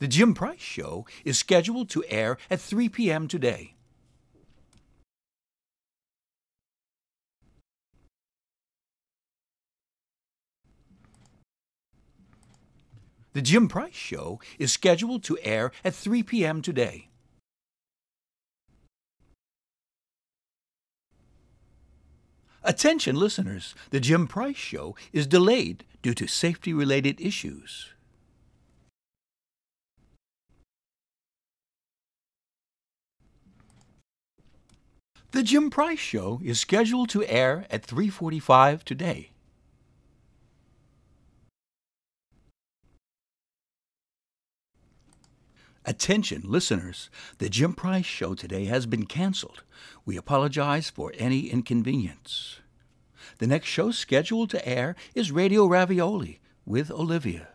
The Jim Price Show is scheduled to air at 3 p.m. today. The Jim Price Show is scheduled to air at 3 p.m. today. Attention listeners, The Jim Price Show is delayed due to safety-related issues. The Jim Price Show is scheduled to air at 3:45 today. Attention listeners, The Jim Price Show today has been canceled. We apologize for any inconvenience. The next show scheduled to air is Radio Ravioli with Olivia.